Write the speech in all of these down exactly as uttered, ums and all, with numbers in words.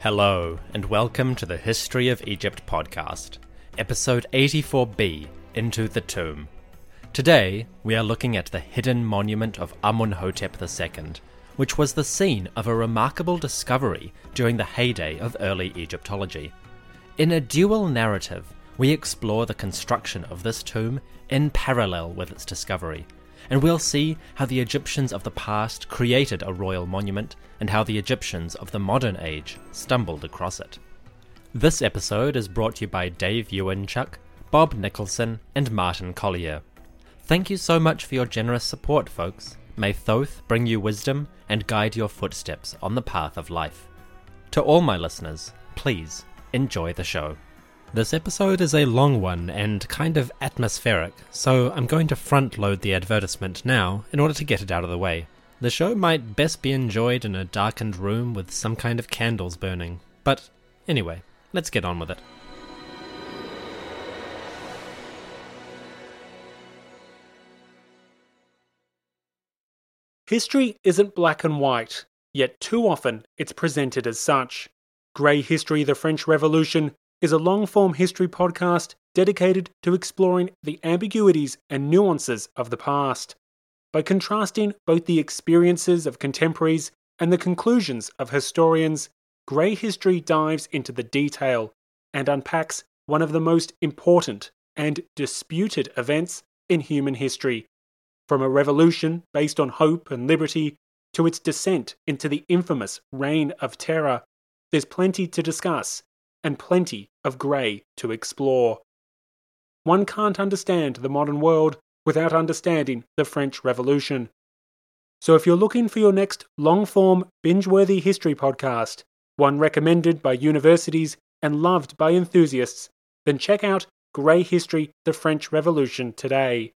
Hello, and welcome to the History of Egypt podcast, episode eighty-four B, Into the Tomb. Today, we are looking at the hidden monument of Amenhotep the Second, which was the scene of a remarkable discovery during the heyday of early Egyptology. In a dual narrative, we explore the construction of this tomb in parallel with its discovery, and we'll see how the Egyptians of the past created a royal monument and how the Egyptians of the modern age stumbled across it. This episode is brought to you by Dave Yuanchuk, Bob Nicholson, and Martin Collier. Thank you so much for your generous support, folks. May Thoth bring you wisdom and guide your footsteps on the path of life. To all my listeners, please enjoy the show. This episode is a long one and kind of atmospheric, so I'm going to front load the advertisement now in order to get it out of the way. The show might best be enjoyed in a darkened room with some kind of candles burning, but anyway, let's get on with it. History isn't black and white, yet too often it's presented as such. Grey History, the French Revolution is a long-form history podcast dedicated to exploring the ambiguities and nuances of the past, by contrasting both the experiences of contemporaries and the conclusions of historians. Grey History dives into the detail and unpacks one of the most important and disputed events in human history, from a revolution based on hope and liberty to its descent into the infamous Reign of Terror. There's plenty to discuss and plenty of grey to explore. One can't understand the modern world without understanding the French Revolution. So if you're looking for your next long-form, binge-worthy history podcast, one recommended by universities and loved by enthusiasts, then check out Grey History, the French Revolution today,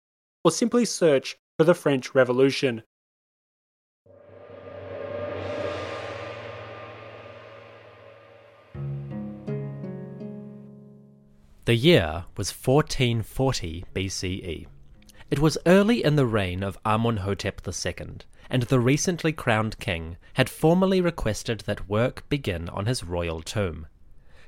or simply search for the French Revolution. The year was fourteen forty B C E. It was early in the reign of Amenhotep the Second, and the recently crowned king had formally requested that work begin on his royal tomb.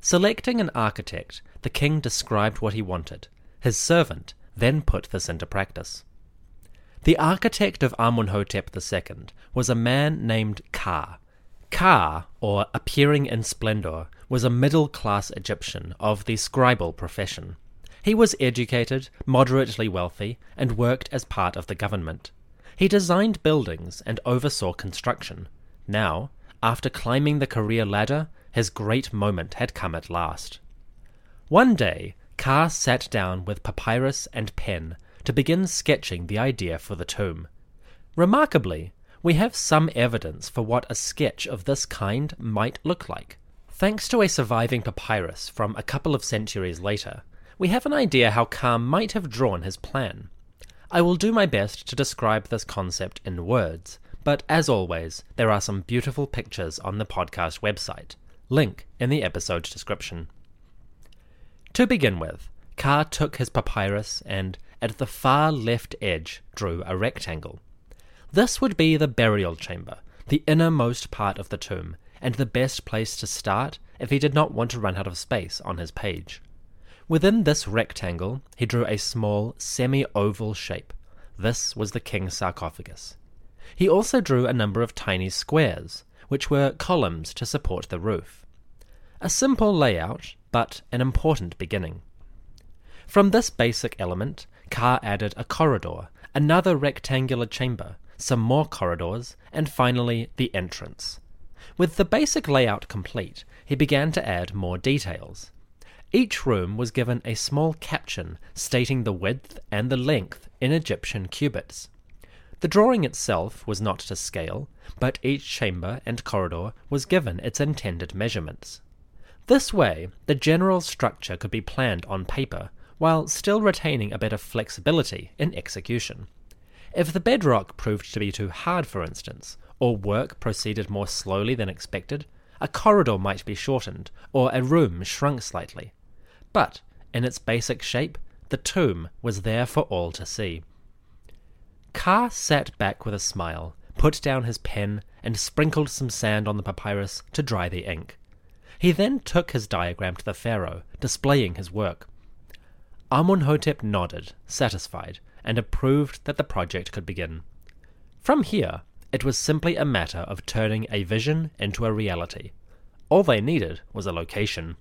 Selecting an architect, the king described what he wanted. His servant then put this into practice. The architect of Amenhotep the Second was a man named Kha. Kha, or Appearing in Splendor, was a middle-class Egyptian of the scribal profession. He was educated, moderately wealthy, and worked as part of the government. He designed buildings and oversaw construction. Now, after climbing the career ladder, his great moment had come at last. One day, Kha sat down with papyrus and pen to begin sketching the idea for the tomb. Remarkably, we have some evidence for what a sketch of this kind might look like. Thanks to a surviving papyrus from a couple of centuries later, we have an idea how Kha might have drawn his plan. I will do my best to describe this concept in words, but as always, there are some beautiful pictures on the podcast website. Link in the episode description. To begin with, Kha took his papyrus and, at the far left edge, drew a rectangle. This would be the burial chamber, the innermost part of the tomb, and the best place to start if he did not want to run out of space on his page. Within this rectangle, he drew a small, semi-oval shape. This was the king's sarcophagus. He also drew a number of tiny squares, which were columns to support the roof. A simple layout, but an important beginning. From this basic element, Kha added a corridor, another rectangular chamber, some more corridors, and finally the entrance. With the basic layout complete, he began to add more details. Each room was given a small caption stating the width and the length in Egyptian cubits. The drawing itself was not to scale, but each chamber and corridor was given its intended measurements. This way, the general structure could be planned on paper, while still retaining a bit of flexibility in execution. If the bedrock proved to be too hard, for instance, or work proceeded more slowly than expected, a corridor might be shortened, or a room shrunk slightly. But, in its basic shape, the tomb was there for all to see. Kha sat back with a smile, put down his pen, and sprinkled some sand on the papyrus to dry the ink. He then took his diagram to the pharaoh, displaying his work. Amenhotep nodded, satisfied, and approved that the project could begin. From here, it was simply a matter of turning a vision into a reality. All they needed was a location.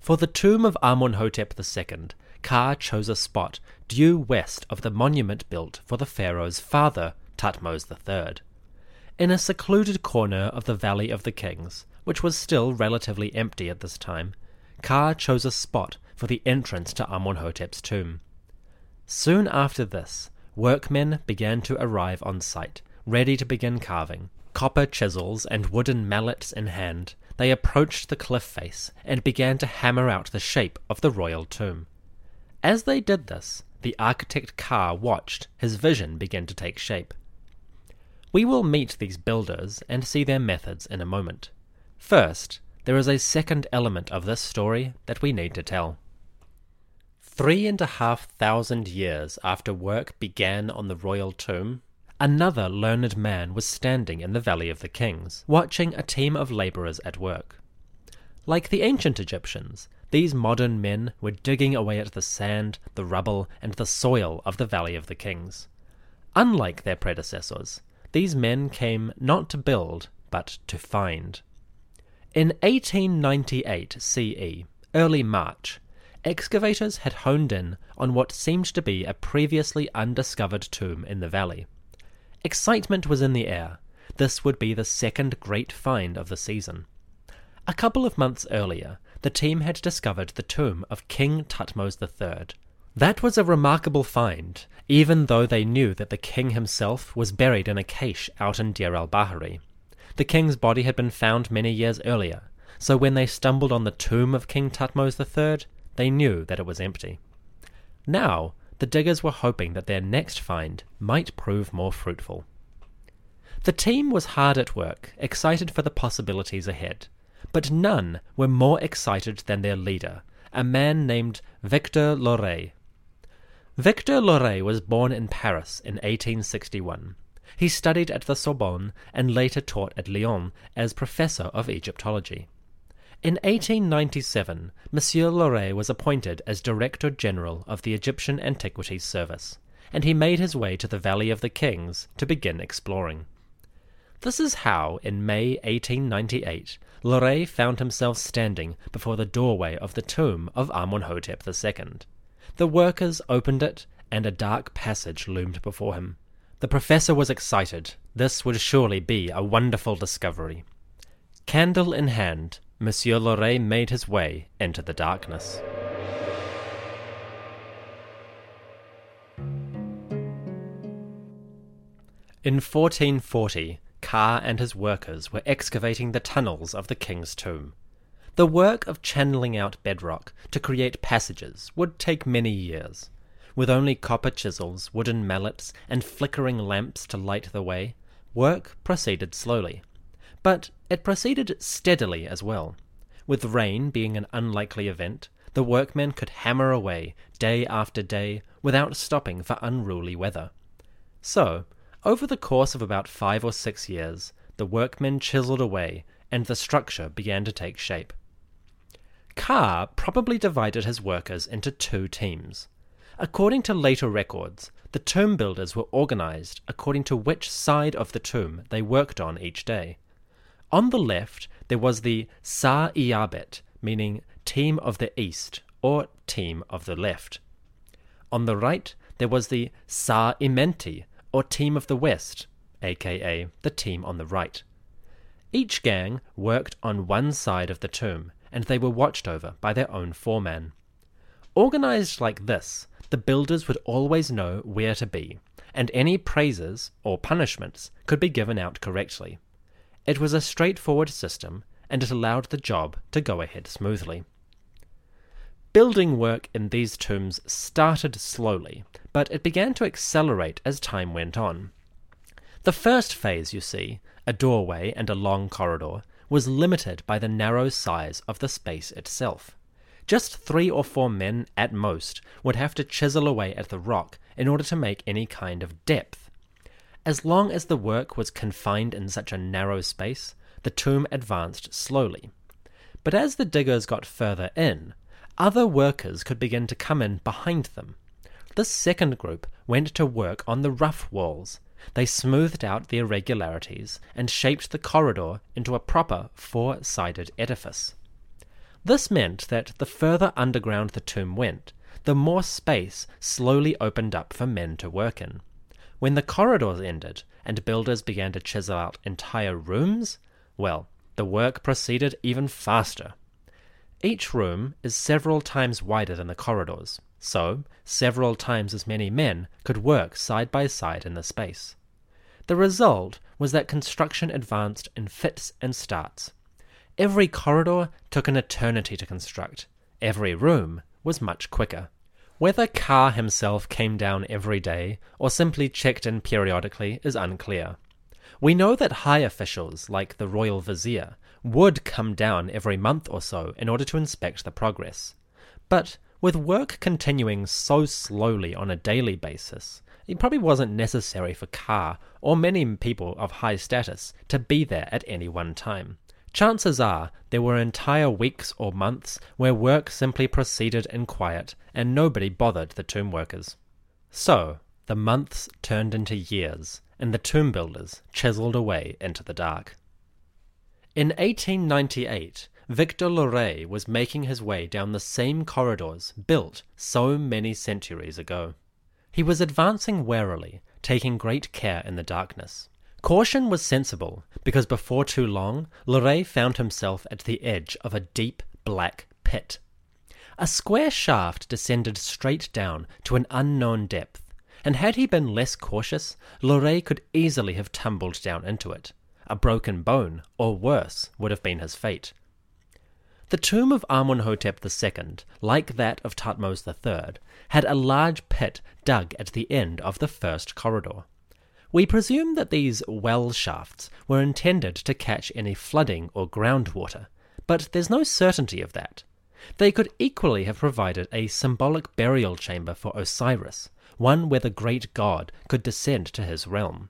For the tomb of Amenhotep the second, Kha chose a spot due west of the monument built for the pharaoh's father, Thutmose the third. In a secluded corner of the Valley of the Kings, which was still relatively empty at this time, Kha chose a spot for the entrance to Amenhotep's tomb. Soon after this, workmen began to arrive on site, ready to begin carving. Copper chisels and wooden mallets in hand, they approached the cliff face and began to hammer out the shape of the royal tomb. As they did this, the architect Kha watched his vision begin to take shape. We will meet these builders and see their methods in a moment. First, there is a second element of this story that we need to tell. Three and a half thousand years after work began on the royal tomb, another learned man was standing in the Valley of the Kings, watching a team of labourers at work. Like the ancient Egyptians, these modern men were digging away at the sand, the rubble, and the soil of the Valley of the Kings. Unlike their predecessors, these men came not to build, but to find. In eighteen ninety-eight C E, early March, excavators had honed in on what seemed to be a previously undiscovered tomb in the valley. Excitement was in the air. This would be the second great find of the season. A couple of months earlier, the team had discovered the tomb of King Thutmose the third. That was a remarkable find, even though they knew that the king himself was buried in a cache out in Deir el-Bahari. The king's body had been found many years earlier, so when they stumbled on the tomb of King Thutmose the third, they knew that it was empty. Now, the diggers were hoping that their next find might prove more fruitful. The team was hard at work, excited for the possibilities ahead. But none were more excited than their leader, a man named Victor Loret. Victor Loret was born in Paris in eighteen sixty-one. He studied at the Sorbonne and later taught at Lyon as professor of Egyptology. In eighteen ninety-seven, Monsieur Loret was appointed as Director General of the Egyptian Antiquities Service, and he made his way to the Valley of the Kings to begin exploring. This is how, in May eighteen ninety-eight, Loret found himself standing before the doorway of the tomb of Amenhotep the second. The workers opened it, and a dark passage loomed before him. The professor was excited. This would surely be a wonderful discovery. Candle in hand, Monsieur Loret made his way into the darkness. In fourteen forty, Kha and his workers were excavating the tunnels of the king's tomb. The work of channeling out bedrock to create passages would take many years. With only copper chisels, wooden mallets, and flickering lamps to light the way, work proceeded slowly. But it proceeded steadily as well. With rain being an unlikely event, the workmen could hammer away day after day without stopping for unruly weather. So, over the course of about five or six years, the workmen chiseled away, and the structure began to take shape. Kha probably divided his workers into two teams. According to later records, the tomb builders were organized according to which side of the tomb they worked on each day. On the left, there was the Sa Iabet, meaning Team of the East, or Team of the Left. On the right, there was the Sa Imenti, or Team of the West, aka the team on the right. Each gang worked on one side of the tomb, and they were watched over by their own foreman. Organized like this, the builders would always know where to be, and any praises or punishments could be given out correctly. It was a straightforward system, and it allowed the job to go ahead smoothly. Building work in these tombs started slowly, but it began to accelerate as time went on. The first phase, you see, a doorway and a long corridor, was limited by the narrow size of the space itself. Just three or four men at most would have to chisel away at the rock in order to make any kind of depth. As long as the work was confined in such a narrow space, the tomb advanced slowly. But as the diggers got further in, other workers could begin to come in behind them. This second group went to work on the rough walls. They smoothed out the irregularities and shaped the corridor into a proper four-sided edifice. This meant that the further underground the tomb went, the more space slowly opened up for men to work in. When the corridors ended and builders began to chisel out entire rooms, well, the work proceeded even faster. Each room is several times wider than the corridors, so several times as many men could work side by side in the space. The result was that construction advanced in fits and starts. Every corridor took an eternity to construct. Every room was much quicker. Whether Kha himself came down every day or simply checked in periodically is unclear. We know that high officials, like the royal vizier, would come down every month or so in order to inspect the progress. But with work continuing so slowly on a daily basis, it probably wasn't necessary for Kha or many people of high status to be there at any one time. Chances are there were entire weeks or months where work simply proceeded in quiet and nobody bothered the tomb workers. So the months turned into years, and the tomb builders chiseled away into the dark. In eighteen ninety-eight, Victor Loret was making his way down the same corridors built so many centuries ago. He was advancing warily, taking great care in the darkness. Caution was sensible, because before too long, Loret found himself at the edge of a deep black pit. A square shaft descended straight down to an unknown depth, and had he been less cautious, Loret could easily have tumbled down into it. A broken bone, or worse, would have been his fate. The tomb of Amenhotep the Second, like that of Thutmose the Third, had a large pit dug at the end of the first corridor. We presume that these well shafts were intended to catch any flooding or groundwater, but there's no certainty of that. They could equally have provided a symbolic burial chamber for Osiris, one where the great god could descend to his realm.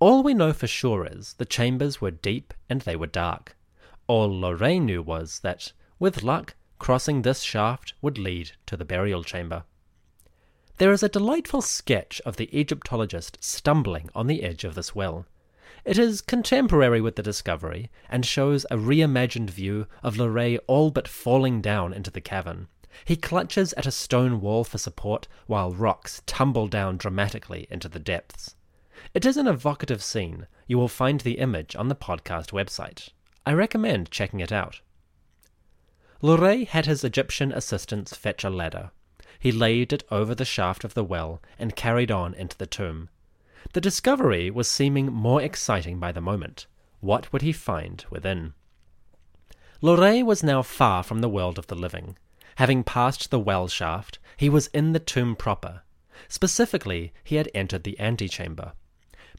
All we know for sure is the chambers were deep and they were dark. All Loret knew was that, with luck, crossing this shaft would lead to the burial chamber. There is a delightful sketch of the Egyptologist stumbling on the edge of this well. It is contemporary with the discovery and shows a reimagined view of Loret all but falling down into the cavern. He clutches at a stone wall for support while rocks tumble down dramatically into the depths. It is an evocative scene. You will find the image on the podcast website. I recommend checking it out. Loret had his Egyptian assistants fetch a ladder. He laid it over the shaft of the well and carried on into the tomb. The discovery was seeming more exciting by the moment. What would he find within? Loret was now far from the world of the living. Having passed the well shaft, he was in the tomb proper. Specifically, he had entered the antechamber.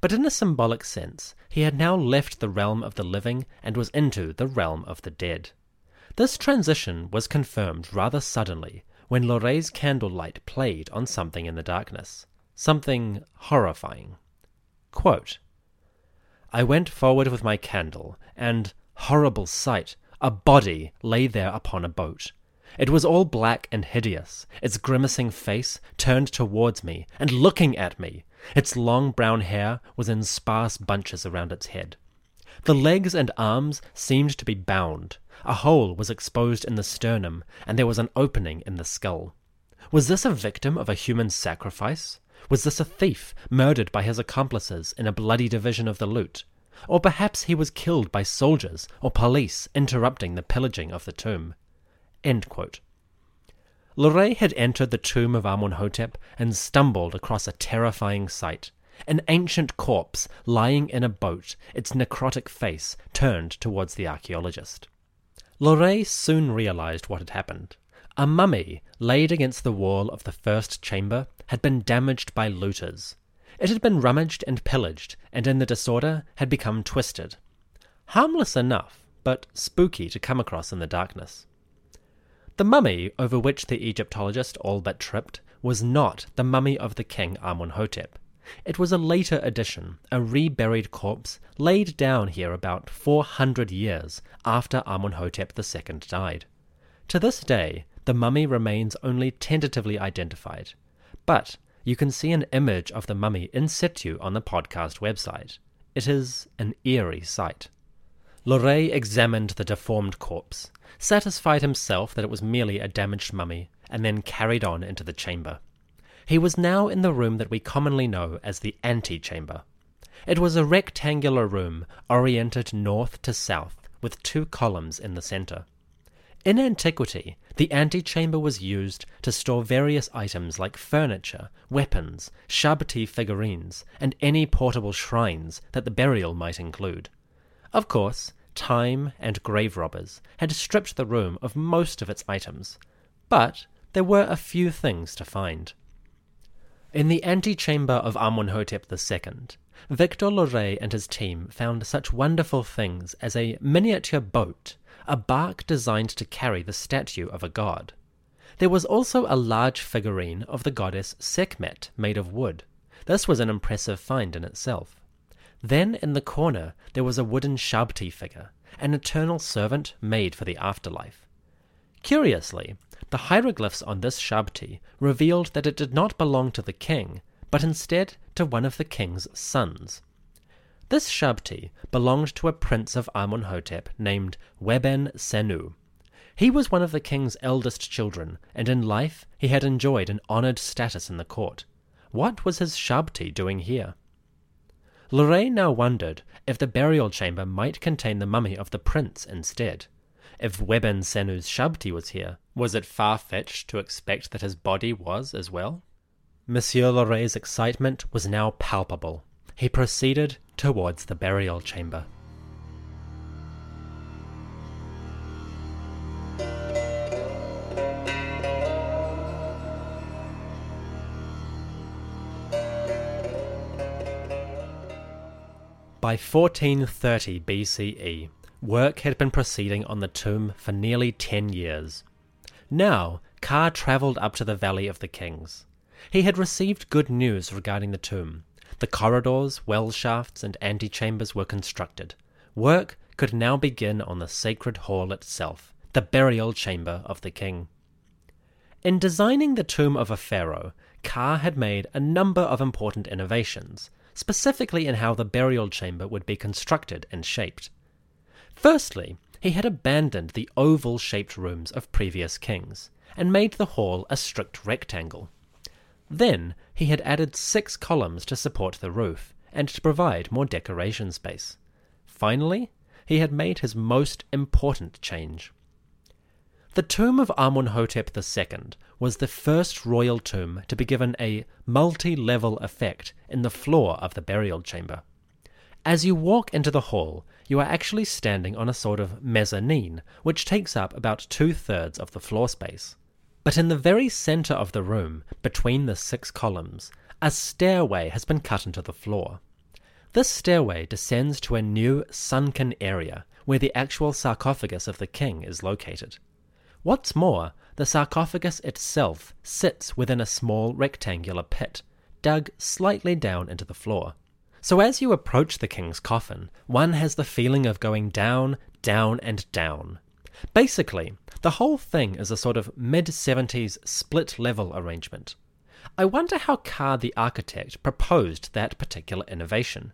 But in a symbolic sense, he had now left the realm of the living and was into the realm of the dead. This transition was confirmed rather suddenly when Loret's candlelight played on something in the darkness, something horrifying. Quote, "I went forward with my candle, and, horrible sight, a body lay there upon a boat. It was all black and hideous, its grimacing face turned towards me and looking at me. Its long brown hair was in sparse bunches around its head. The legs and arms seemed to be bound. A hole was exposed in the sternum, and there was an opening in the skull. Was this a victim of a human sacrifice? Was this a thief murdered by his accomplices in a bloody division of the loot? or perhaps he was killed by soldiers or police interrupting the pillaging of the tomb." End quote. Loret had entered the tomb of Amenhotep and stumbled across a terrifying sight, an ancient corpse lying in a boat, its necrotic face turned towards the archaeologist. Loret soon realized what had happened. A mummy laid against the wall of the first chamber had been damaged by looters. It had been rummaged and pillaged, and in the disorder had become twisted. Harmless enough, but spooky to come across in the darkness. The mummy over which the Egyptologist all but tripped was not the mummy of the king Amenhotep. It was a later addition, a reburied corpse laid down here about four hundred years after Amenhotep the second died. To this day, the mummy remains only tentatively identified, but you can see an image of the mummy in situ on the podcast website. It is an eerie sight. Loret examined the deformed corpse, satisfied himself that it was merely a damaged mummy, and then carried on into the chamber. He was now in the room that we commonly know as the antechamber. It was a rectangular room oriented north to south, with two columns in the centre. In antiquity, the antechamber was used to store various items like furniture, weapons, shabti figurines, and any portable shrines that the burial might include. Of course, time and grave robbers had stripped the room of most of its items, but there were a few things to find. In the antechamber of Amenhotep the second, Victor Loret and his team found such wonderful things as a miniature boat, a bark designed to carry the statue of a god. There was also a large figurine of the goddess Sekhmet made of wood. This was an impressive find in itself. Then in the corner there was a wooden shabti figure, an eternal servant made for the afterlife. Curiously, the hieroglyphs on this shabti revealed that it did not belong to the king, but instead to one of the king's sons. This shabti belonged to a prince of Amenhotep named Weben Senu. He was one of the king's eldest children, and in life he had enjoyed an honoured status in the court. What was his shabti doing here? Loret now wondered if the burial chamber might contain the mummy of the prince instead. If Weben Senu's shabti was here, was it far-fetched to expect that his body was as well? Monsieur Loret's excitement was now palpable. He proceeded towards the burial chamber. By fourteen thirty B C E, work had been proceeding on the tomb for nearly ten years. Now, Kha travelled up to the Valley of the Kings. He had received good news regarding the tomb. The corridors, well shafts, and antechambers were constructed. Work could now begin on the sacred hall itself, the burial chamber of the king. In designing the tomb of a pharaoh, Kha had made a number of important innovations, specifically in how the burial chamber would be constructed and shaped. Firstly, he had abandoned the oval-shaped rooms of previous kings, and made the hall a strict rectangle. Then he had added six columns to support the roof, and to provide more decoration space. Finally, he had made his most important change. The tomb of Amenhotep the second was the first royal tomb to be given a multi-level effect in the floor of the burial chamber. As you walk into the hall, you are actually standing on a sort of mezzanine, which takes up about two-thirds of the floor space. But in the very centre of the room, between the six columns, a stairway has been cut into the floor. This stairway descends to a new sunken area, where the actual sarcophagus of the king is located. What's more, the sarcophagus itself sits within a small rectangular pit, dug slightly down into the floor. So as you approach the king's coffin, one has the feeling of going down, down and down. Basically, the whole thing is a sort of mid-seventies split-level arrangement. I wonder how Kha the architect proposed that particular innovation.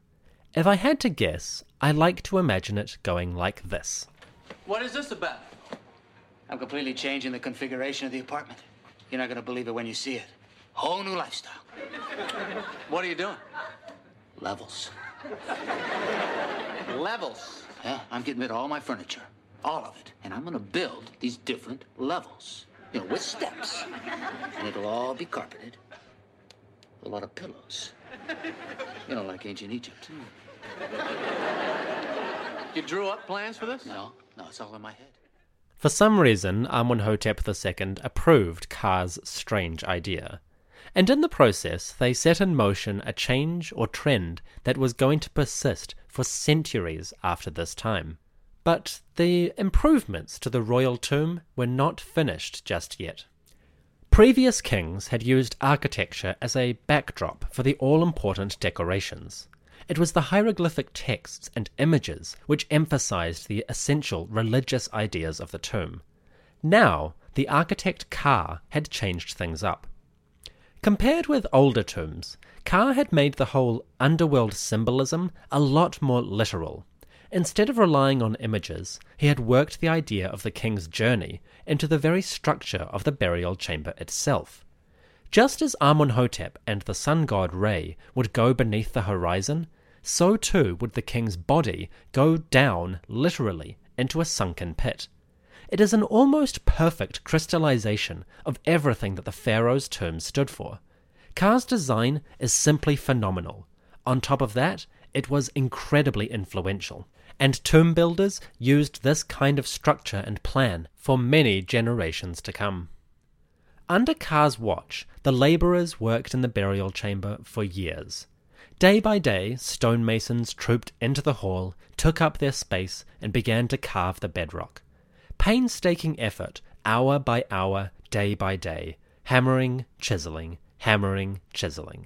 If I had to guess, I like to imagine it going like this. What is this about? I'm completely changing the configuration of the apartment. You're not going to believe it when you see it. Whole new lifestyle. What are you doing? Levels. Levels. Yeah, I'm getting rid of all my furniture. All of it. And I'm going to build these different levels. You know, with steps. And it'll all be carpeted. With a lot of pillows. You know, like ancient Egypt. You drew up plans for this? No. No, it's all in my head. For some reason, Amenhotep the second approved Kha's strange idea. And in the process, they set in motion a change or trend that was going to persist for centuries after this time. But the improvements to the royal tomb were not finished just yet. Previous kings had used architecture as a backdrop for the all-important decorations. It was the hieroglyphic texts and images which emphasized the essential religious ideas of the tomb. Now, the architect Kha had changed things up. Compared with older tombs, Kha had made the whole underworld symbolism a lot more literal. Instead of relying on images, he had worked the idea of the king's journey into the very structure of the burial chamber itself. Just as Amenhotep and the sun god Re would go beneath the horizon, so too would the king's body go down literally into a sunken pit. It is an almost perfect crystallization of everything that the pharaoh's tomb stood for. Kha's design is simply phenomenal. On top of that, it was incredibly influential, and tomb builders used this kind of structure and plan for many generations to come. Under Kha's watch, the laborers worked in the burial chamber for years. Day by day, stonemasons trooped into the hall, took up their space, and began to carve the bedrock. Painstaking effort, hour by hour, day by day, hammering, chiseling, hammering, chiseling.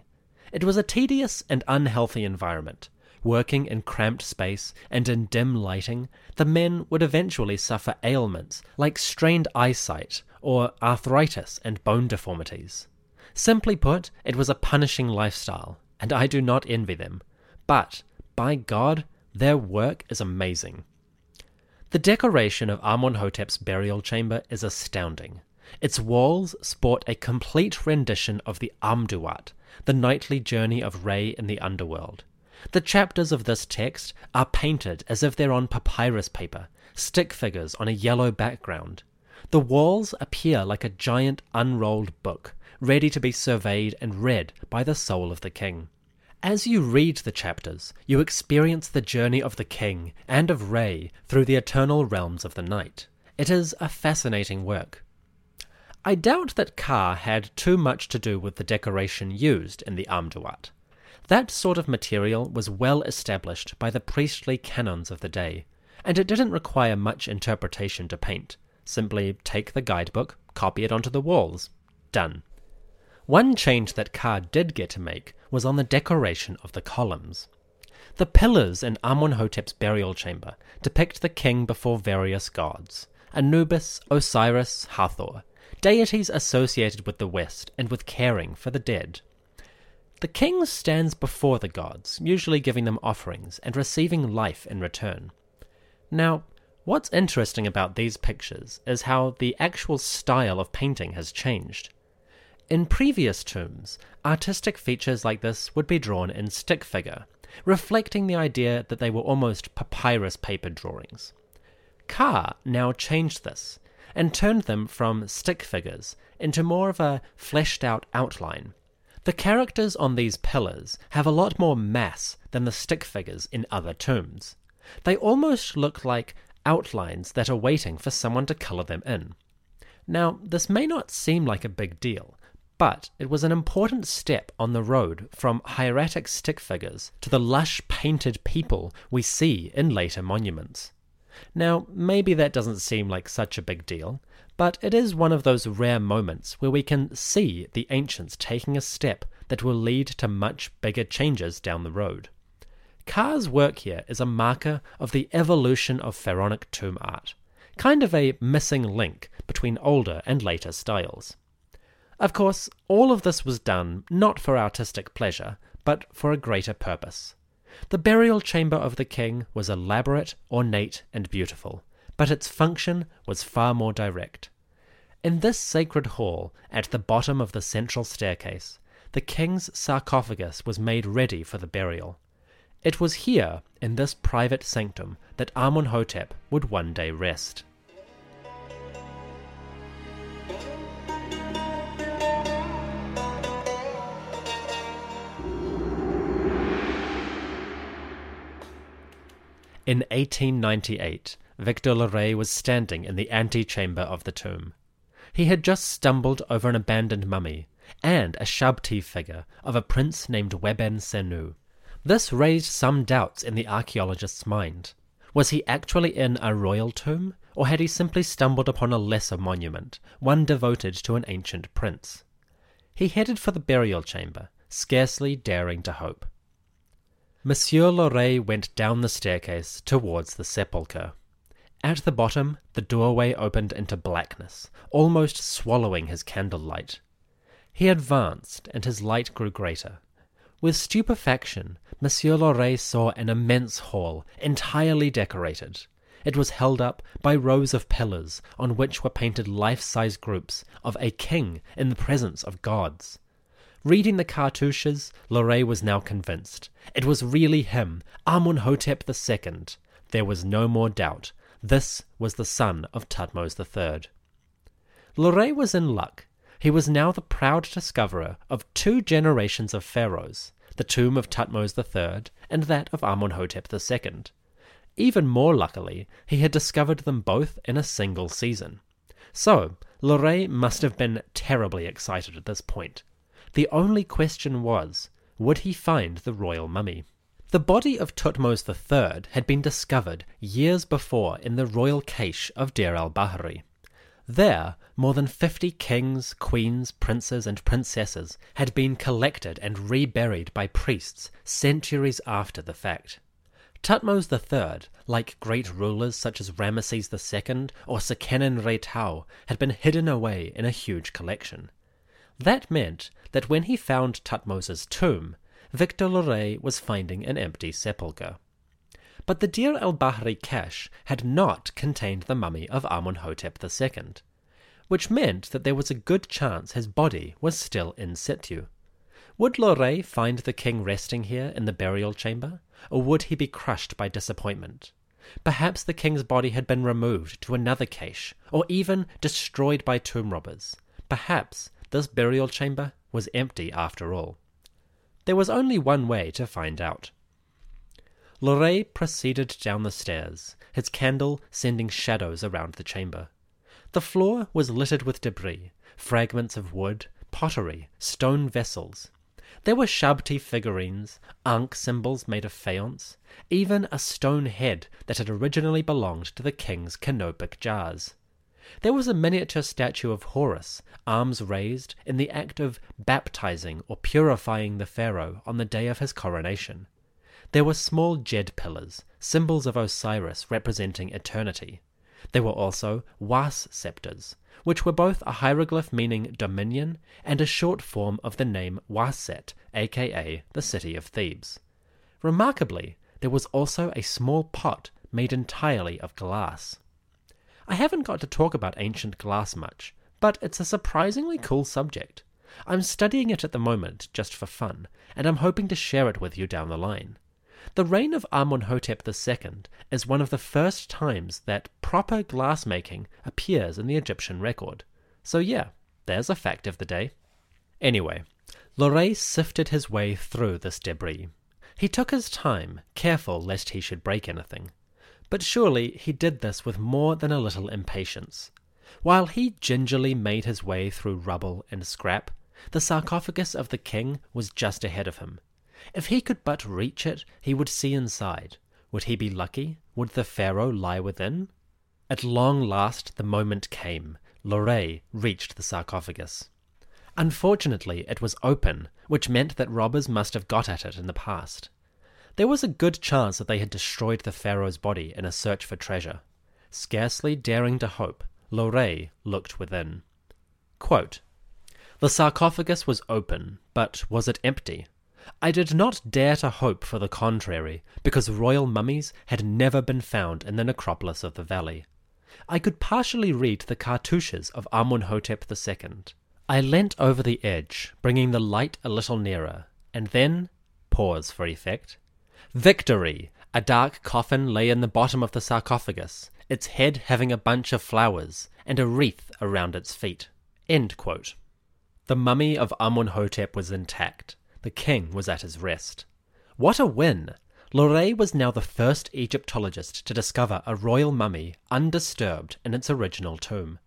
It was a tedious and unhealthy environment. Working in cramped space and in dim lighting, the men would eventually suffer ailments like strained eyesight or arthritis and bone deformities. Simply put, it was a punishing lifestyle, and I do not envy them. But, by God, their work is amazing. The decoration of Amenhotep's burial chamber is astounding. Its walls sport a complete rendition of the Amduat, the nightly journey of Re in the underworld. The chapters of this text are painted as if they're on papyrus paper, stick figures on a yellow background. The walls appear like a giant unrolled book, ready to be surveyed and read by the soul of the king. As you read the chapters, you experience the journey of the king and of Re through the eternal realms of the night. It is a fascinating work. I doubt that Kha had too much to do with the decoration used in the Amduat. That sort of material was well established by the priestly canons of the day, and it didn't require much interpretation to paint. Simply take the guidebook, copy it onto the walls. Done. One change that Kha did get to make was on the decoration of the columns. The pillars in Amenhotep's burial chamber depict the king before various gods, Anubis, Osiris, Hathor, deities associated with the West and with caring for the dead. The king stands before the gods, usually giving them offerings and receiving life in return. Now, what's interesting about these pictures is how the actual style of painting has changed. In previous tombs, artistic features like this would be drawn in stick figure, reflecting the idea that they were almost papyrus paper drawings. Kha now changed this, and turned them from stick figures into more of a fleshed-out outline. The characters on these pillars have a lot more mass than the stick figures in other tombs. They almost look like outlines that are waiting for someone to colour them in. Now, this may not seem like a big deal, but it was an important step on the road from hieratic stick figures to the lush painted people we see in later monuments. Now, maybe that doesn't seem like such a big deal, but it is one of those rare moments where we can see the ancients taking a step that will lead to much bigger changes down the road. Kha's work here is a marker of the evolution of pharaonic tomb art, kind of a missing link between older and later styles. Of course, all of this was done not for artistic pleasure, but for a greater purpose. The burial chamber of the king was elaborate, ornate, and beautiful, but its function was far more direct. In this sacred hall, at the bottom of the central staircase, the king's sarcophagus was made ready for the burial. It was here, in this private sanctum, that Amenhotep would one day rest. In eighteen ninety-eight, Victor Loret was standing in the antechamber of the tomb. He had just stumbled over an abandoned mummy and a shabti figure of a prince named Weben Senu. This raised some doubts in the archaeologist's mind. Was he actually in a royal tomb, or had he simply stumbled upon a lesser monument, one devoted to an ancient prince? He headed for the burial chamber, scarcely daring to hope. Monsieur Loret went down the staircase towards the sepulchre. At the bottom, the doorway opened into blackness, almost swallowing his candlelight. He advanced, and his light grew greater. With stupefaction, Monsieur Loret saw an immense hall, entirely decorated. It was held up by rows of pillars, on which were painted life-size groups of a king in the presence of gods. Reading the cartouches, Loret was now convinced. It was really him, Amenhotep the Second. There was no more doubt. This was the son of Thutmose the Third. Loret was in luck. He was now the proud discoverer of two generations of pharaohs, the tomb of Thutmose the Third and that of Amenhotep the Second. Even more luckily, he had discovered them both in a single season. So, Loret must have been terribly excited at this point. The only question was, would he find the royal mummy? The body of Thutmose the Third had been discovered years before in the royal cache of Deir el-Bahari. There, more than fifty kings, queens, princes and princesses had been collected and reburied by priests centuries after the fact. Thutmose the Third, like great rulers such as Ramesses the Second or Sekhenen-Retau, had been hidden away in a huge collection. That meant that when he found Thutmose's tomb, Victor Loret was finding an empty sepulchre. But the Deir el-Bahari cache had not contained the mummy of Amenhotep the Second, which meant that there was a good chance his body was still in situ. Would Loret find the king resting here in the burial chamber, or would he be crushed by disappointment? Perhaps the king's body had been removed to another cache, or even destroyed by tomb robbers. Perhaps this burial chamber was empty after all. There was only one way to find out. Loret proceeded down the stairs, his candle sending shadows around the chamber. The floor was littered with debris, fragments of wood, pottery, stone vessels. There were shabti figurines, ankh symbols made of faience, even a stone head that had originally belonged to the king's canopic jars. There was a miniature statue of Horus, arms raised, in the act of baptizing or purifying the pharaoh on the day of his coronation. There were small jed pillars, symbols of Osiris representing eternity. There were also was scepters, which were both a hieroglyph meaning dominion and a short form of the name Waset, aka the city of Thebes. Remarkably, there was also a small pot made entirely of glass. I haven't got to talk about ancient glass much, but it's a surprisingly cool subject. I'm studying it at the moment just for fun, and I'm hoping to share it with you down the line. The reign of Amenhotep the Second is one of the first times that proper glassmaking appears in the Egyptian record. So yeah, there's a fact of the day. Anyway, Loret sifted his way through this debris. He took his time, careful lest he should break anything. But surely he did this with more than a little impatience. While he gingerly made his way through rubble and scrap, the sarcophagus of the king was just ahead of him. If he could but reach it, he would see inside. Would he be lucky? Would the pharaoh lie within? At long last the moment came. Loret reached the sarcophagus. Unfortunately, it was open, which meant that robbers must have got at it in the past. There was a good chance that they had destroyed the pharaoh's body in a search for treasure. Scarcely daring to hope, Loret looked within. Quote, "The sarcophagus was open, but was it empty? I did not dare to hope for the contrary, because royal mummies had never been found in the necropolis of the valley. I could partially read the cartouches of Amenhotep the Second. I leant over the edge, bringing the light a little nearer, and then, pause for effect, Victory! A dark coffin lay in the bottom of the sarcophagus, its head having a bunch of flowers, and a wreath around its feet. End quote. The mummy of Amenhotep was intact. The king was at his rest. What a win! Loret was now the first Egyptologist to discover a royal mummy undisturbed in its original tomb.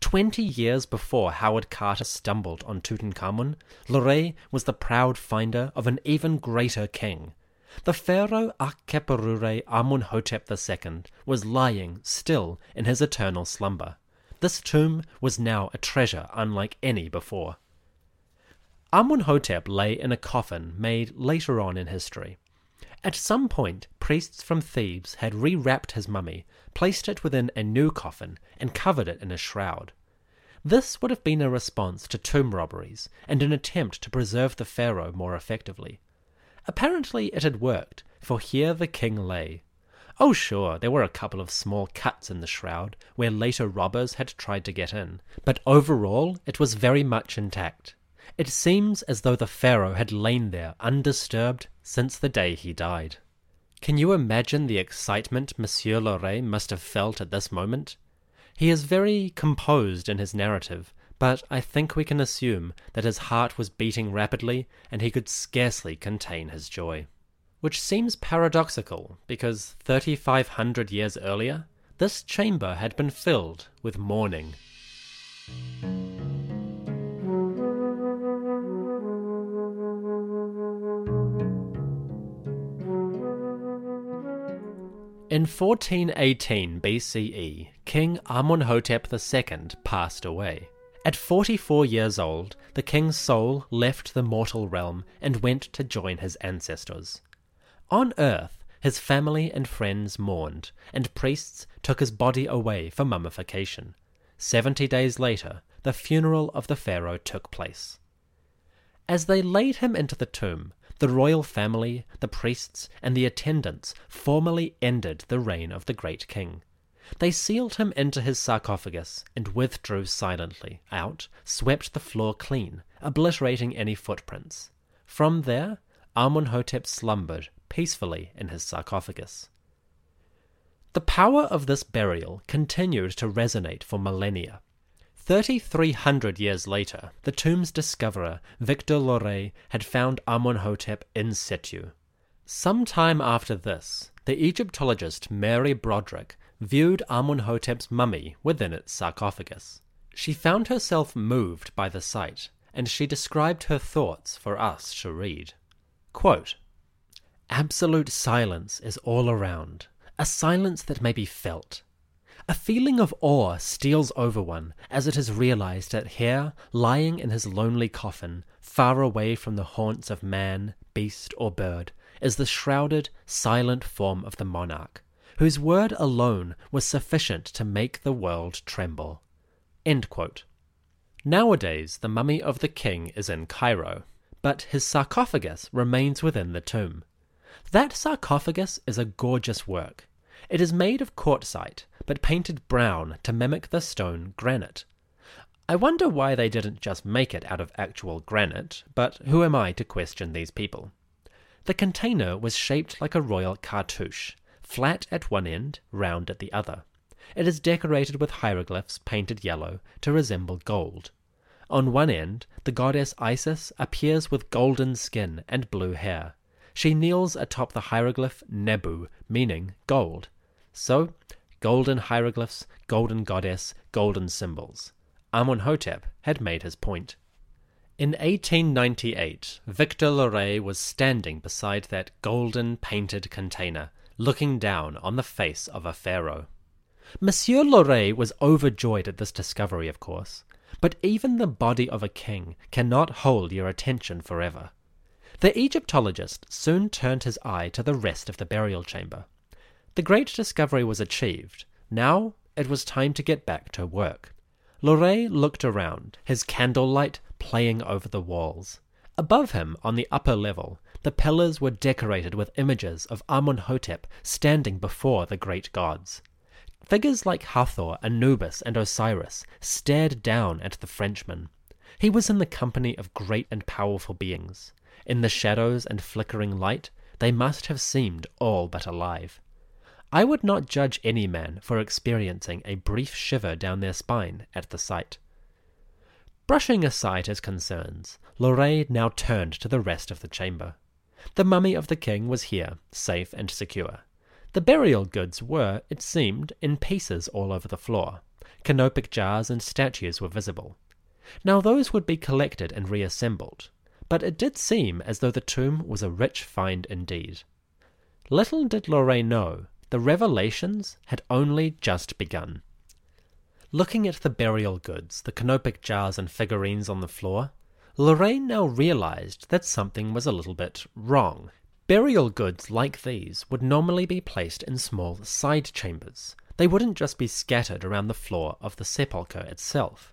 Twenty years before Howard Carter stumbled on Tutankhamun, Loret was the proud finder of an even greater king. The pharaoh Akheperure Amenhotep the Second was lying still in his eternal slumber. This tomb was now a treasure unlike any before. Amenhotep lay in a coffin made later on in history. At some point, priests from Thebes had rewrapped his mummy, placed it within a new coffin, and covered it in a shroud. This would have been a response to tomb robberies and an attempt to preserve the pharaoh more effectively. Apparently it had worked, for here the king lay. Oh sure, there were a couple of small cuts in the shroud where later robbers had tried to get in, but overall it was very much intact. It seems as though the pharaoh had lain there undisturbed since the day he died. Can you imagine the excitement Monsieur Loret must have felt at this moment? He is very composed in his narrative, but I think we can assume that his heart was beating rapidly and he could scarcely contain his joy. Which seems paradoxical, because thirty-five hundred years earlier, this chamber had been filled with mourning. In fourteen eighteen B C E, King Amenhotep the Second passed away. At forty-four years old, the king's soul left the mortal realm and went to join his ancestors. On earth, his family and friends mourned, and priests took his body away for mummification. Seventy days later, the funeral of the pharaoh took place. As they laid him into the tomb, the royal family, the priests, and the attendants formally ended the reign of the great king. They sealed him into his sarcophagus and withdrew silently out, swept the floor clean, obliterating any footprints. From there, Amenhotep slumbered peacefully in his sarcophagus. The power of this burial continued to resonate for millennia. thirty-three hundred years later, the tomb's discoverer, Victor Loret, had found Amenhotep in situ. Sometime after this, the Egyptologist Mary Broderick viewed Amenhotep's mummy within its sarcophagus. She found herself moved by the sight, and she described her thoughts for us to read. Quote, "Absolute silence is all around, a silence that may be felt. A feeling of awe steals over one as it is realized that here, lying in his lonely coffin, far away from the haunts of man, beast, or bird, is the shrouded, silent form of the monarch, whose word alone was sufficient to make the world tremble." End quote. Nowadays, the mummy of the king is in Cairo, but his sarcophagus remains within the tomb. That sarcophagus is a gorgeous work. It is made of quartzite, but painted brown to mimic the stone granite. I wonder why they didn't just make it out of actual granite, but who am I to question these people? The container was shaped like a royal cartouche, flat at one end, round at the other. It is decorated with hieroglyphs painted yellow to resemble gold. On one end, the goddess Isis appears with golden skin and blue hair. She kneels atop the hieroglyph Nebu, meaning gold. So, golden hieroglyphs, golden goddess, golden symbols. Amenhotep had made his point. In eighteen ninety-eight, Victor Loret was standing beside that golden painted container, looking down on the face of a pharaoh. Monsieur Loret was overjoyed at this discovery, of course, but even the body of a king cannot hold your attention forever. The Egyptologist soon turned his eye to the rest of the burial chamber. The great discovery was achieved. Now it was time to get back to work. Loret looked around, his candlelight playing over the walls. Above him, on the upper level, the pillars were decorated with images of Amenhotep standing before the great gods. Figures like Hathor, Anubis, and Osiris stared down at the Frenchman. He was in the company of great and powerful beings. In the shadows and flickering light, they must have seemed all but alive. I would not judge any man for experiencing a brief shiver down their spine at the sight. Brushing aside his concerns, Loret now turned to the rest of the chamber. The mummy of the king was here, safe and secure. The burial goods were, it seemed, in pieces all over the floor. Canopic jars and statues were visible. Now those would be collected and reassembled, but it did seem as though the tomb was a rich find indeed. Little did Loret know, the revelations had only just begun. Looking at the burial goods, the canopic jars and figurines on the floor, Loret now realized that something was a little bit wrong. Burial goods like these would normally be placed in small side chambers. They wouldn't just be scattered around the floor of the sepulchre itself.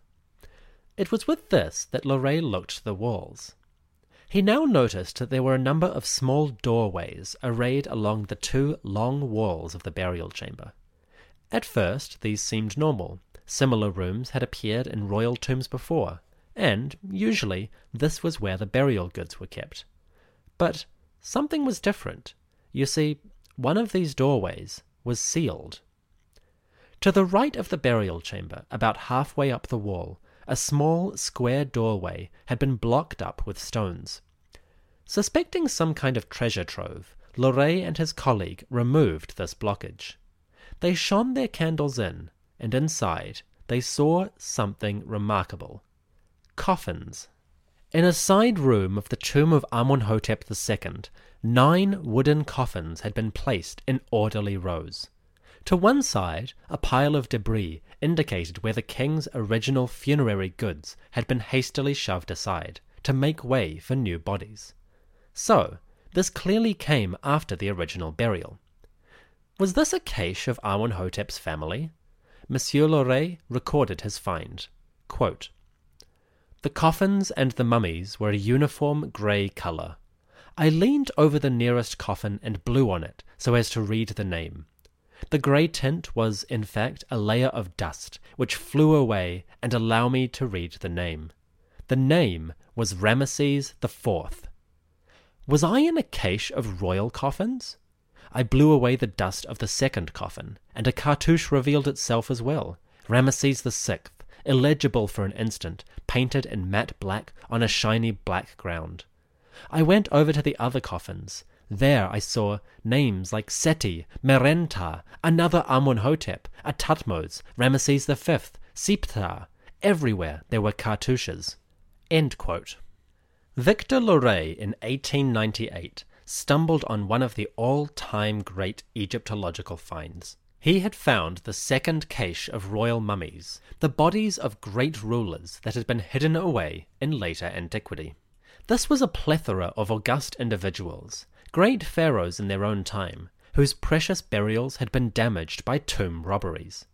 It was with this that Loret looked to the walls. He now noticed that there were a number of small doorways arrayed along the two long walls of the burial chamber. At first, these seemed normal. Similar rooms had appeared in royal tombs before, and, usually, this was where the burial goods were kept. But something was different. You see, one of these doorways was sealed. To the right of the burial chamber, about halfway up the wall, a small square doorway had been blocked up with stones. Suspecting some kind of treasure trove, Loret and his colleague removed this blockage. They shone their candles in, and inside they saw something remarkable. Coffins. In a side room of the tomb of Amenhotep the second, nine wooden coffins had been placed in orderly rows. To one side, a pile of debris indicated where the king's original funerary goods had been hastily shoved aside, to make way for new bodies. So, this clearly came after the original burial. Was this a cache of Amenhotep's family? Monsieur Loret recorded his find. Quote, "The coffins and the mummies were a uniform grey colour. I leaned over the nearest coffin and blew on it so as to read the name. The grey tint was, in fact, a layer of dust, which flew away and allowed me to read the name. The name was Ramesses the fourth. Was I in a cache of royal coffins? I blew away the dust of the second coffin, and a cartouche revealed itself as well. Ramesses the sixth. Illegible for an instant, painted in matte black on a shiny black ground. I went over to the other coffins. There I saw names like Seti, Merenta, another Amenhotep, a Thutmose, Ramesses the fifth, Septa. Everywhere there were cartouches." End quote. Victor Loret in eighteen ninety-eight stumbled on one of the all-time great Egyptological finds. He had found the second cache of royal mummies, the bodies of great rulers that had been hidden away in later antiquity. This was a plethora of august individuals, great pharaohs in their own time, whose precious burials had been damaged by tomb robberies.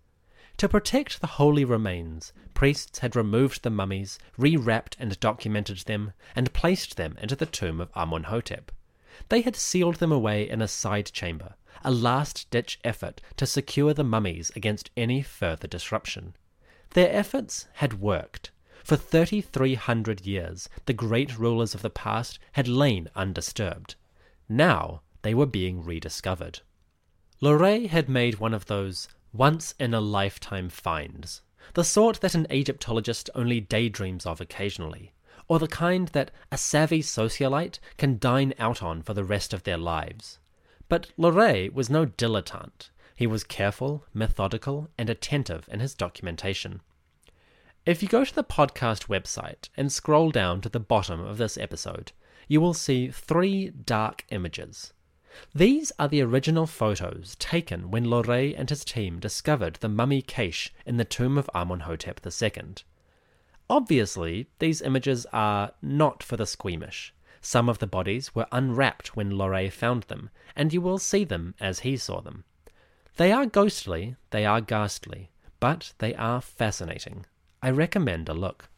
To protect the holy remains, priests had removed the mummies, rewrapped and documented them, and placed them into the tomb of Amenhotep. They had sealed them away in a side chamber, a last-ditch effort to secure the mummies against any further disruption. Their efforts had worked. For thirty-three hundred years, the great rulers of the past had lain undisturbed. Now they were being rediscovered. Loret had made one of those once-in-a-lifetime finds, the sort that an Egyptologist only daydreams of occasionally, or the kind that a savvy socialite can dine out on for the rest of their lives. But Loret was no dilettante. He was careful, methodical, and attentive in his documentation. If you go to the podcast website and scroll down to the bottom of this episode, you will see three dark images. These are the original photos taken when Loret and his team discovered the mummy cache in the tomb of Amenhotep the second. Obviously, these images are not for the squeamish. Some of the bodies were unwrapped when Loret found them, and you will see them as he saw them. They are ghostly, they are ghastly, but they are fascinating. I recommend a look.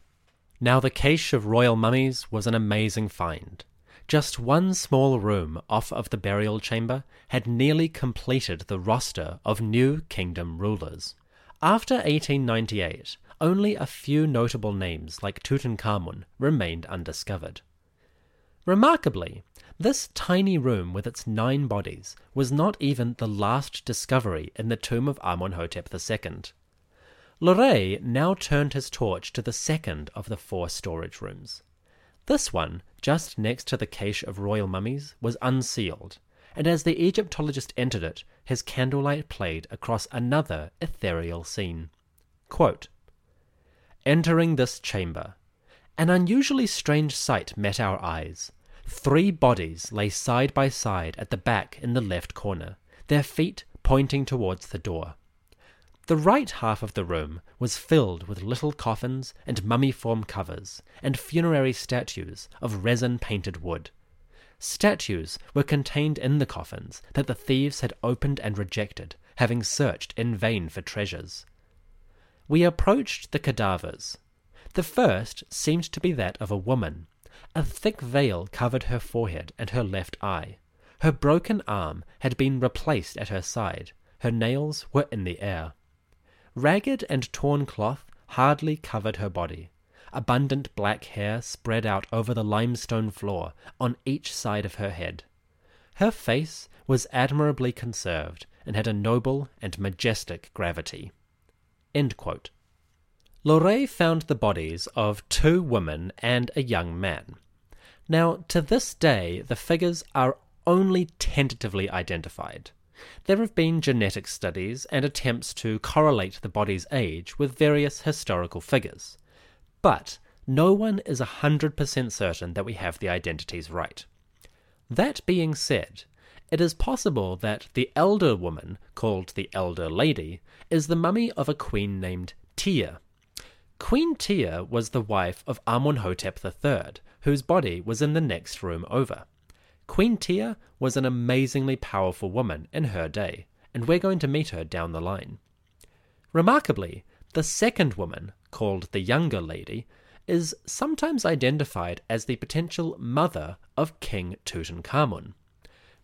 Now, the cache of royal mummies was an amazing find. Just one small room off of the burial chamber had nearly completed the roster of new kingdom rulers. After eighteen ninety-eight, only a few notable names like Tutankhamun remained undiscovered. Remarkably, this tiny room with its nine bodies was not even the last discovery in the tomb of Amenhotep the second. Loret now turned his torch to the second of the four storage rooms. This one, just next to the cache of royal mummies, was unsealed, and as the Egyptologist entered it, his candlelight played across another ethereal scene. Quote, "Entering this chamber, an unusually strange sight met our eyes. Three bodies lay side by side at the back in the left corner, their feet pointing towards the door. The right half of the room was filled with little coffins and mummy-form covers and funerary statues of resin-painted wood. Statues were contained in the coffins that the thieves had opened and rejected, having searched in vain for treasures. We approached the cadavers. The first seemed to be that of a woman. A thick veil covered her forehead and her left eye. Her broken arm had been replaced at her side. Her nails were in the air. Ragged and torn cloth hardly covered her body. Abundant black hair spread out over the limestone floor on each side of her head. Her face was admirably conserved and had a noble and majestic gravity." End quote. Loret found the bodies of two women and a young man. Now, to this day, the figures are only tentatively identified. There have been genetic studies and attempts to correlate the body's age with various historical figures, but no one is one hundred percent certain that we have the identities right. That being said, it is possible that the elder woman, called the Elder Lady, is the mummy of a queen named Tiy. Queen Tiy was the wife of Amenhotep the third, whose body was in the next room over. Queen Tiy was an amazingly powerful woman in her day, and we're going to meet her down the line. Remarkably, the second woman, called the Younger Lady, is sometimes identified as the potential mother of King Tutankhamun.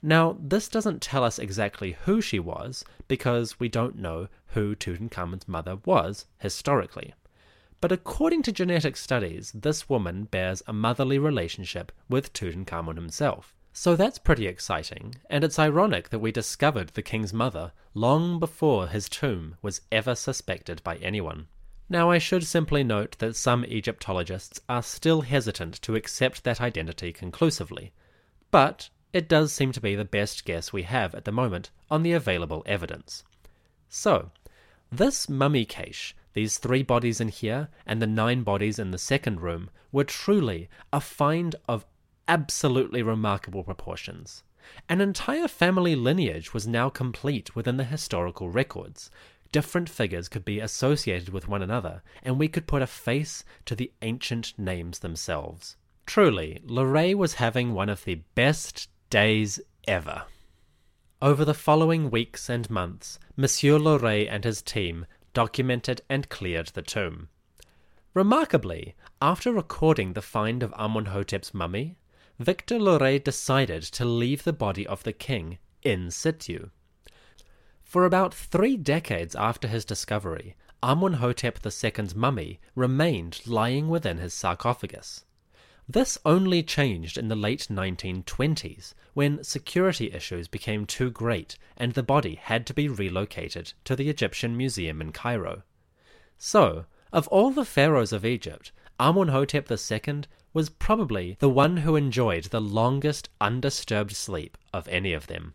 Now, this doesn't tell us exactly who she was, because we don't know who Tutankhamun's mother was historically. But according to genetic studies, this woman bears a motherly relationship with Tutankhamun himself. So that's pretty exciting, and it's ironic that we discovered the king's mother long before his tomb was ever suspected by anyone. Now, I should simply note that some Egyptologists are still hesitant to accept that identity conclusively, but it does seem to be the best guess we have at the moment on the available evidence. So, this mummy cache, these three bodies in here and the nine bodies in the second room, were truly a find of absolutely remarkable proportions. An entire family lineage was now complete within the historical records. Different figures could be associated with one another, and we could put a face to the ancient names themselves. Truly, Loret was having one of the best days ever. Over the following weeks and months, Monsieur Loret and his team documented and cleared the tomb. Remarkably, after recording the find of Amenhotep's mummy, Victor Loret decided to leave the body of the king in situ. For about three decades after his discovery, Amenhotep the second's mummy remained lying within his sarcophagus. This only changed in the late nineteen twenties, when security issues became too great and the body had to be relocated to the Egyptian Museum in Cairo. So, of all the pharaohs of Egypt, Amenhotep the second was probably the one who enjoyed the longest undisturbed sleep of any of them.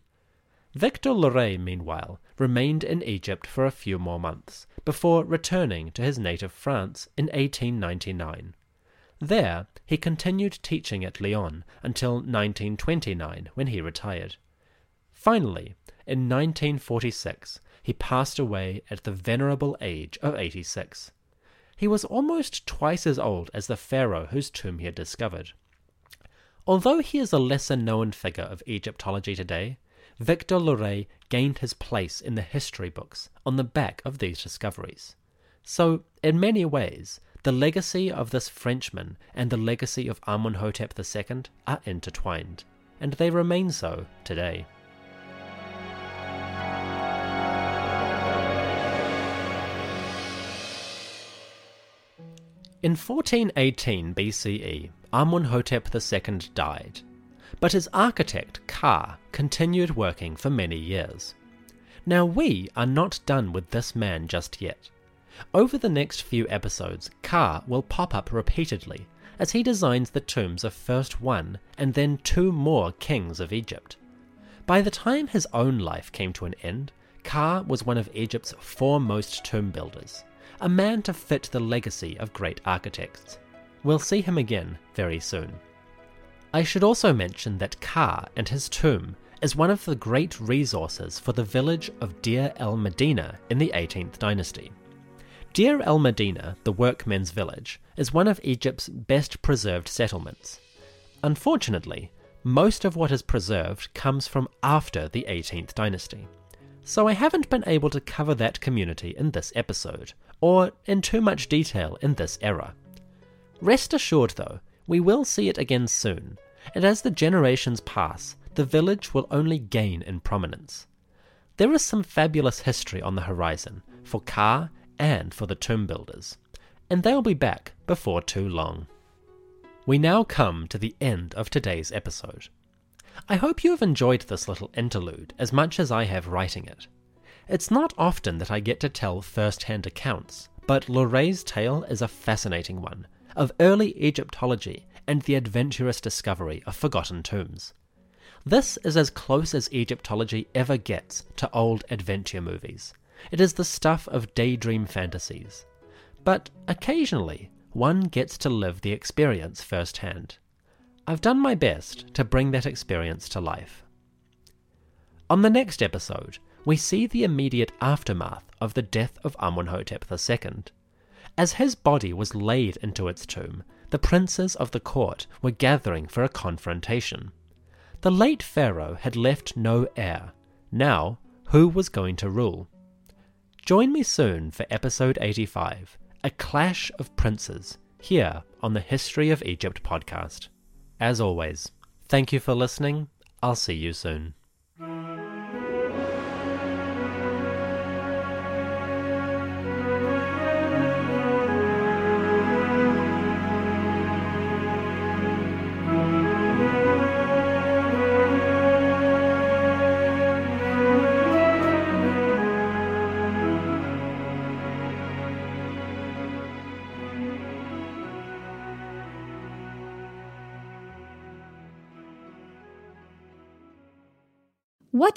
Victor Loret, meanwhile, remained in Egypt for a few more months, before returning to his native France in eighteen ninety-nine. There, he continued teaching at Lyon until nineteen twenty-nine, when he retired. Finally, in nineteen forty-six, he passed away at the venerable age of eighty-six. He was almost twice as old as the pharaoh whose tomb he had discovered. Although he is a lesser-known figure of Egyptology today, Victor Loret gained his place in the history books on the back of these discoveries. So, in many ways, the legacy of this Frenchman and the legacy of Amenhotep the second are intertwined, and they remain so today. In fourteen eighteen B C E, Amenhotep the second died, but his architect Kha continued working for many years. Now we are not done with this man just yet. Over the next few episodes, Kha will pop up repeatedly as he designs the tombs of first one and then two more kings of Egypt. By the time his own life came to an end, Kha was one of Egypt's foremost tomb builders, a man to fit the legacy of great architects. We'll see him again very soon. I should also mention that Kha and his tomb is one of the great resources for the village of Deir el-Medina in the eighteenth dynasty. Deir el-Medina, the workmen's village, is one of Egypt's best preserved settlements. Unfortunately, most of what is preserved comes from after the eighteenth dynasty, so I haven't been able to cover that community in this episode, or in too much detail in this era. Rest assured though, we will see it again soon, and as the generations pass, the village will only gain in prominence. There is some fabulous history on the horizon, for Kha and for the tomb builders, and they'll be back before too long. We now come to the end of today's episode. I hope you have enjoyed this little interlude as much as I have writing it. It's not often that I get to tell first-hand accounts, but Loret's tale is a fascinating one, of early Egyptology and the adventurous discovery of forgotten tombs. This is as close as Egyptology ever gets to old adventure movies. It is the stuff of daydream fantasies. But occasionally, one gets to live the experience firsthand. I've done my best to bring that experience to life. On the next episode, we see the immediate aftermath of the death of Amenhotep the second. As his body was laid into its tomb, the princes of the court were gathering for a confrontation. The late pharaoh had left no heir. Now, who was going to rule? Join me soon for episode eighty-five, A Clash of Princes, here on the History of Egypt podcast. As always, thank you for listening. I'll see you soon. What